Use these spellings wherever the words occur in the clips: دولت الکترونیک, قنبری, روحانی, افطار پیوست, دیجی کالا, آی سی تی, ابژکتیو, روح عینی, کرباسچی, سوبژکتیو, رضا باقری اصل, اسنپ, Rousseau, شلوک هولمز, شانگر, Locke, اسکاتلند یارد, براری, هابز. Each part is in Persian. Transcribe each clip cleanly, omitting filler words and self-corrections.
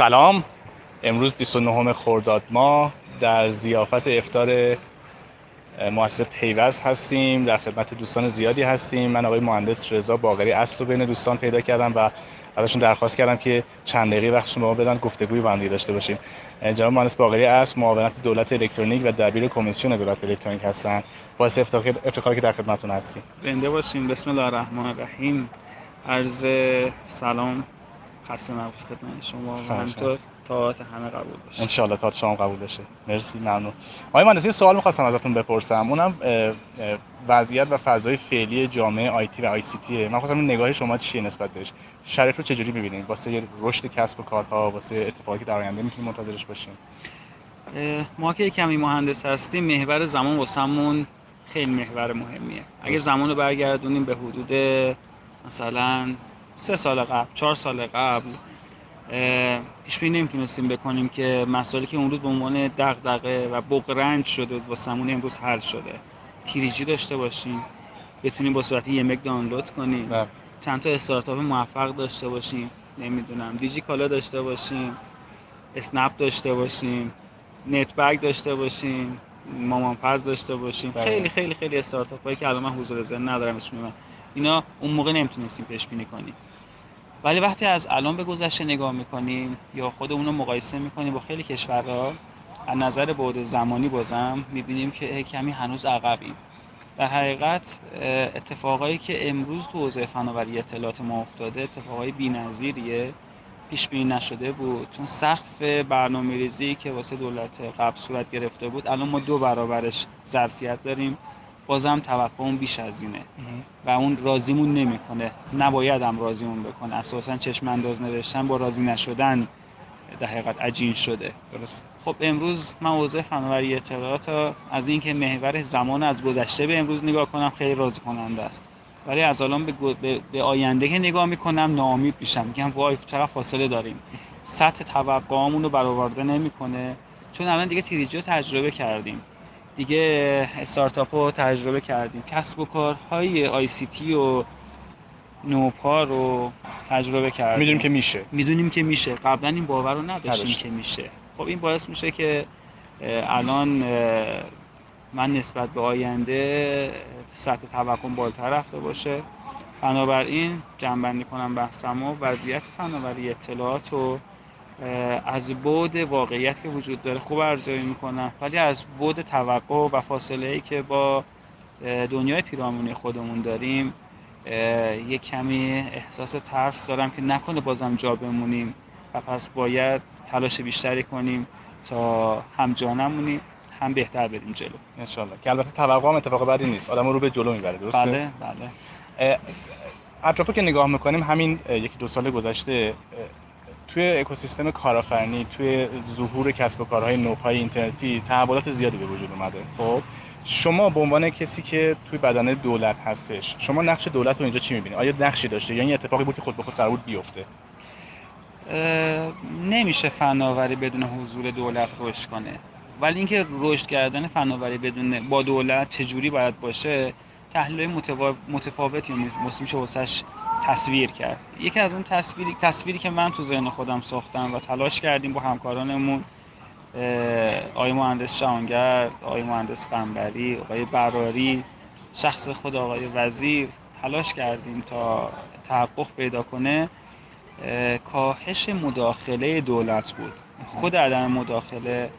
سلام، امروز 29 خرداد ماه در ضیافت افطار مؤسسه پیوست هستیم، در خدمت دوستان زیادی هستیم. من آقای مهندس رضا باقری اصل رو بین دوستان پیدا کردم و ازشون درخواست کردم که چند دقیقه وقتشون به ما بدن گفتگوی با هم داشته باشیم. جناب مهندس باقری اصل معاونت دولت الکترونیک و دبیر کمیسیون دولت الکترونیک هستن. باعث افتخار که در خدمتتون هستیم. زنده باشین. بسم الله الرحمن الرحیم. عرض سلام خسته نباشید خدمت شما و همینطور طاعت همه قبول باشه. ان شاء الله طاعت شما قبول بشه. مرسی، ممنون. آقای مهندس یه سوال می‌خواستم ازتون بپرسم. اونم وضعیت و فضای فعلی جامعه آیتی و آی سی تی. من خواستم نگاه شما چیه نسبت بهش؟ شرایط رو چجوری می‌بینید؟ واسه رشد کسب و کارها، واسه اتفاقی که در آینده می‌تونیم منتظرش باشیم. ما که کمی مهندس هستیم، محور زمان واسمون خیلی محور مهمیه. اگه زمانو برگردونیم به حدود مثلا 3 سال قبل، 4 سال قبل، پیش‌بینی نمیتونستیم بکنیم که مسائلی که اون روز به عنوان دغدغه و بغرنج شده و واسمون امروز حل شده. تیریجی داشته باشیم، بتونیم با صورت یک دانلود کنیم، چند تا استارتاپ موفق داشته باشیم، نمیدونم دیجی کالا داشته باشیم، اسنپ داشته باشیم، نتبک داشته باشیم، مامان‌پز داشته باشیم. خیلی خیلی خیلی استارتاپ‌هایی که الان من حضور ذهن ندارم اسمشون، اینا اون موقع نمیتونستیم پیش بینی کنیم. ولی وقتی از الان به گذشته نگاه میکنیم یا خودمون رو مقایسه میکنیم با خیلی کشورها، از نظر بعد زمانی بازم میبینیم که کمی هنوز عقبیم. در حقیقت اتفاقایی که امروز تو حوزه فناوری اطلاعات ما افتاده اتفاقای بی‌نظیریه، پیش بینی نشده بود. چون سقف برنامه‌ریزی که واسه دولت قبل صورت گرفته بود الان ما 2 برابرش ظرفیت داریم. بازم توقعمون بیش از اینه و اون راضیمون نمیکنه. نباید هم راضیمون بکنه. اساساً چشم انداز نوشتن با راضی نشدن در حقیقت عجین شده. درست. خب امروز من حوزه فناوری اطلاعات از اینکه محور زمان از گذشته به امروز نگاه کنم خیلی راضی کننده است. ولی از الان به آینده که نگاه میکنم ناامید میشم. میگم وای چقدر فاصله داریم. سطح توقعامون رو برآورده نمیکنه. چون الان دیگه تریجیو تجربه کردیم. دیگه استارتاپ رو تجربه کردیم، کسب و کارهای آی سی تی و نوپا رو تجربه کردیم، میدونیم که میشه. قبلا این باور رو نداشتیم که میشه. خب این باعث میشه که الان من نسبت به آینده سطح توقعم بالاتر رفته باشه. بنابراین جمع‌بندی کنم بحثمو، وضعیت فناوری اطلاعات و از بعد واقعیت که وجود داره خوب ارزیابی میکنم، ولی از بعد توقع و فاصله‌ای که با دنیای پیرامون خودمون داریم یه کمی احساس ترس دارم که نکنه بازم جا بمونیم و پس باید تلاش بیشتری کنیم تا هم جا نمونیم هم بهتر بریم جلو ان شاءالله. که البته توقع هم اتفاق بدی نیست، آدم رو به جلو میبره. درسته؟ بله. اطرافو که نگاه میکنیم همین 1-2 سال گذشته توی اکوسیستم کارآفرینی، توی ظهور کسب و کارهای نوپای اینترنتی تحولات زیادی به وجود اومده. خب شما به عنوان کسی که توی بدنه دولت هستش، شما نقش دولت رو اینجا چی می‌بینید؟ آیا نقشی داشته یا این اتفاقی بود که خود به خود قرار بود بیفته؟ نمیشه فناوری بدون حضور دولت رشد کنه. ولی اینکه رشد کردن فناوری بدون با دولت چجوری باید باشه، تحلیل‌های متفاوتی میشه واسش تصویر کرد. یکی از اون تصویری که من تو ذهن خودم ساختم و تلاش کردیم با همکارانمون، آقای مهندس شانگر، آقای مهندس قنبری، آقای براری، شخص خود آقای وزیر، تلاش کردیم تا تحقق پیدا کنه، کاهش مداخله دولت بود. خود عدم مداخله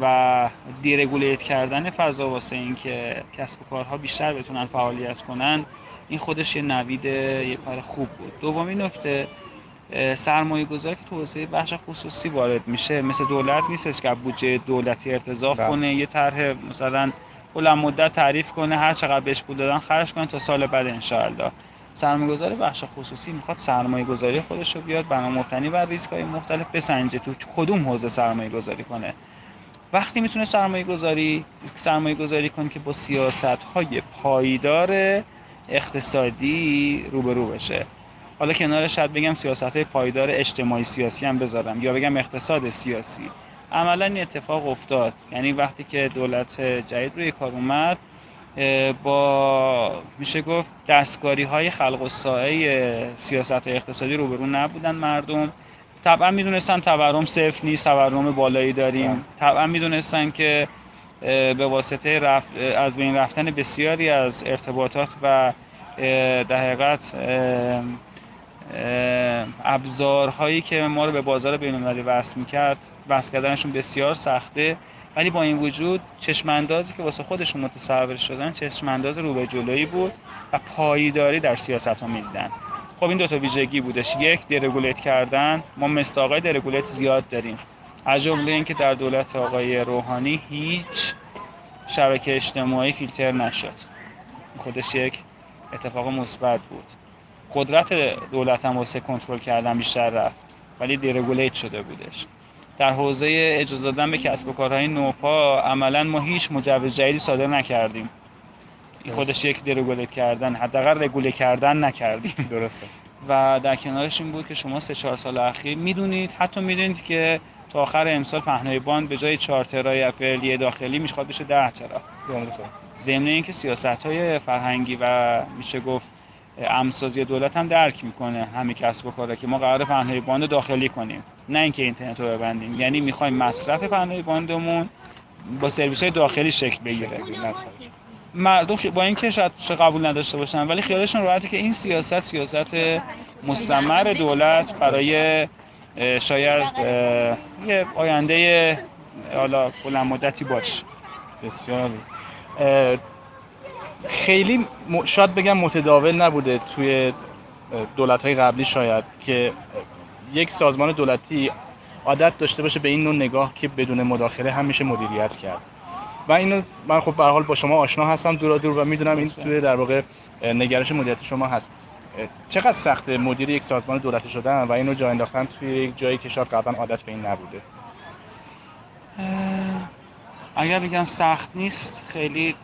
و دیرگولیت کردن فضا واسه این که کسب و کارها بیشتر بتونن فعالیت کنن، این خودش یه نوید یه کار خوب بود. دومین نکته، سرمایه‌گذاری که تو حوزه بخش خصوصی وارد میشه مثل دولت نیستش که بودجه دولتی ارتضاف کنه، یه طرح مثلا بلند مدت تعریف کنه، هر چقدر بهش پول دادن خرج کنه تا سال بعد ان شاءالله. سرمایه‌گذار بخش خصوصی میخواد سرمایه‌گذاری خودش رو بیاد بنا مبتنی بر ریسک‌های مختلف بسنجه تو کدوم حوزه سرمایه‌گذاری کنه. وقتی میتونه سرمایه‌گذاری کنه که با سیاست‌های پایدار اقتصادی روبرو بشه. حالا کنارش شاید بگم سیاست‌های پایدار اجتماعی سیاسی هم بذارم یا بگم اقتصاد سیاسی. عملاً این اتفاق افتاد. یعنی وقتی که دولت جدید روی کار اومد با میشه گفت دستکاری‌های خلق الساعه سیاست‌های اقتصادی روبرو نبودن مردم طبعا میدونستن تورم صفر نیست، تورم بالایی داریم. طبعا میدونستن که به واسطه از بین رفتن بسیاری از ارتباطات و در حقیقت ابزارهایی که ما رو به بازار بین‌المللی وصل می‌کرد، وصل کردنشون بسیار سخته، ولی با این وجود چشم‌اندازی که واسه خودشون متصور شدن چشم‌انداز رو به جلویی بود و پایداری در سیاست‌ها می‌دیدن. خب این دو تا ویژگی بودش. یک، دیرگولیت کردن. ما مستاقای دیرگولیت زیاد داریم، از جمله اینکه در دولت آقای روحانی هیچ شبکه اجتماعی فیلتر نشد، خودش یک اتفاق مثبت بود. قدرت دولت هم واسه کنترل کردن بیشتر رفت، ولی دیرگولیت شده بودش. در حوزه اجازه دادن به کسب و کارهای نوپا عملا ما هیچ مجوز جدیدی صادر نکردیم، خودش یک دیرگولیت کردن، حداقل رگوله کردن نکردیم. درسته. و در کنارش این بود که شما 3-4 سال اخیر میدونید، حتی میدونید که تا آخر امسال پهنای باند به جای 4 ترای فعلی داخلی میخواد بشه 10 ترا. ضمن اینکه سیاست‌های فرهنگی و میشه گفت امسازی دولت هم درک میکنه همین کسب و کارا که ما قراره پهنای باند داخلی کنیم، نه اینکه اینترنت رو ببندیم. یعنی میخوایم مصرف پهنای باندمون با سرویس‌های داخلی شکل بگیره. مردم با اینکه شاید قبول نداشته باشن، ولی خیالشون راحته که این سیاست مستمر دولت برای شاید یه آینده حالا بلند مدتی باشه. بسیار خیلی شاید بگم متداول نبوده توی دولت‌های قبلی، شاید که یک سازمان دولتی عادت داشته باشه به این نوع نگاه که بدون مداخله هم میشه مدیریت کرد. و اینو من خب به هر حال با شما آشنا هستم دورا دور و میدونم این توی در واقع نگرش مدیریت شما هست. چقدر سخت مدیر یک سازمان دولتی شدن و اینو جا انداختن توی یک جایی که شاید قبلا عادت به این نبوده؟ اگر بگم سخت نیست، خیلی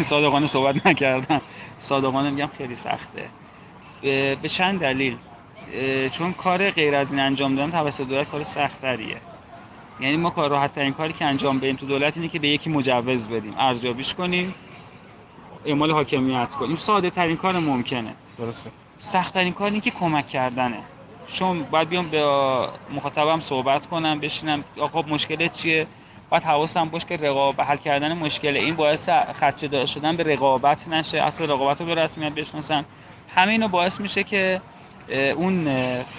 صادقانه صحبت نکردم. صادقانه میگم خیلی سخته، به چند دلیل. چون کار غیر از این انجام دادن توسط دولت کار سخت‌تریه. یعنی ما کار راحت ترین کاری که انجام بدیم تو دولت اینه که به یکی مجوز بدیم، ارزیابیش کنیم، اعمال حاکمیت کنیم. ساده ترین کار ممکنه. درسته. سخت ترین کار اینه که کمک کردنه. چون باید بیام به مخاطبم صحبت کنم، بشینم آقا مشکلت چیه؟ باید حواسم باشه که رقابت، حل کردن مشکل این باعث خدشه شدن به رقابت نشه، اصل رقابت رو به رسمیت بشناسن. همه اینا باعث میشه که اون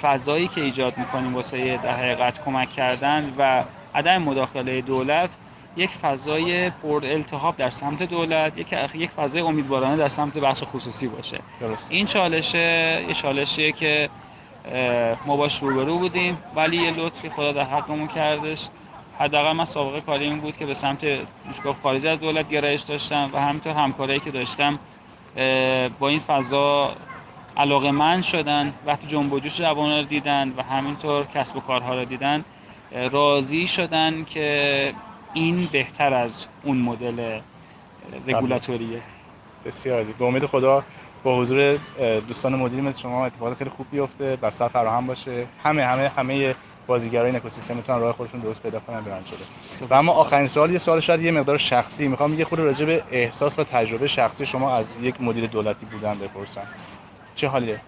فضایی که ایجاد میکنیم واسه در حقیقت کمک کردن و عدم مداخله دولت، یک فضای پر التهاب در سمت دولت، یک فضای امیدوارانه در سمت بخش خصوصی باشه. درست. این چالشه، یه چالشیه که ما باش روبرو بودیم، ولی یه لطفی خدا در حقمون کردش. حداقل من سابقه کاری این بود که به سمت مشکل خارجی از دولت گرایش داشتم و همینطور همکارایی که داشتم با این فضا علاقه‌مند شدن، وقتی جنب و جوش جوان‌ها رو دیدن و همینطور کسب و کارها رو دیدن، راضی شدن که این بهتر از اون مدل رگولاتوریه. بسیار به امید خدا با حضور دوستان مدیری مثل شما اتفاق خیلی خوب بیفته، بستر فراهم باشه، همه بازیگرای این اکوسیستم میتونن راه خودشون درست پیدا کنن برن جلو. و اما آخرین سوال، یه سوال شاید یه مقدار شخصی، میخوام یه خورده راجع به احساس و تجربه شخصی شما از یک مدیر دولتی بودن بپرسم. چه حالیه؟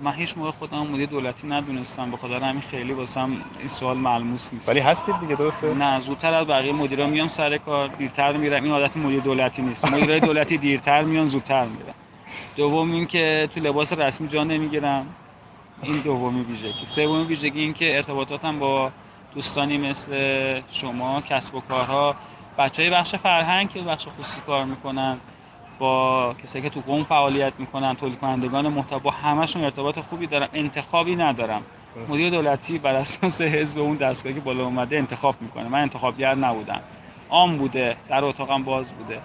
من هیچ موقع خودم مدیر دولتی ندونستم، به خاطر همین خیلی واسم این سوال ملموس نیست. ولی هستید دیگه، درسته؟ نه، زودتر از بقیه مدیرا میام سر کار، دیرتر میرم. این عادت مدیر دولتی نیست. مدیرای دولتی دیرتر میان، زودتر میرن. دوم این که تو لباس رسمی جا نمیگیرم. این دومی ویژگی. سومی ویژگی این که ارتباطاتم با دوستانی مثل شما، کسب و کارها، بچهای بخش فرهنگ که بخش خصوصی کار میکنن، با کسایی که تو قم فعالیت میکنن، تولید کنندگان محتوا، همشون ارتباط خوبی دارم. انتخابی ندارم. مدیر دولتی بر اساس حزب اون دستگاهی که بالا اومده انتخاب میکنه. من انتخابگر نبودم، عام بوده، در اتاقم باز بوده.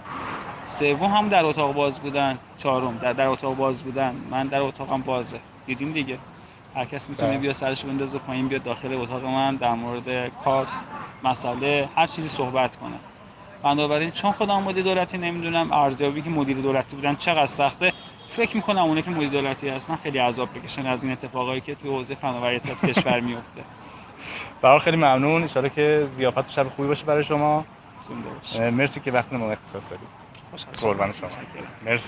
سوم هم در اتاق باز بودن. چهارم در اتاق باز بودن. من در اتاقم بازه، دیدیم دیگه. هر کس میتونه بیا سرش بندازه پایین، بیا داخل اتاق من، در مورد کار، مسئله، هر چیزی صحبت کنه. بنابراین چون خودم مدیر دولتی نمیدونم، ارزیابی که مدیر دولتی بودن چقدر سخته. فکر میکنم اونایی که مدیر دولتی هستن خیلی عذاب بکشن از این اتفاقایی که توی حوزه فناوری اطلاعات کشور میفته. برای خیلی ممنون، ان شاءالله که ضیافت شب خوبی باشه برای شما. مرسی که وقت ما اختصاص دادید. قربان شما. مرسی.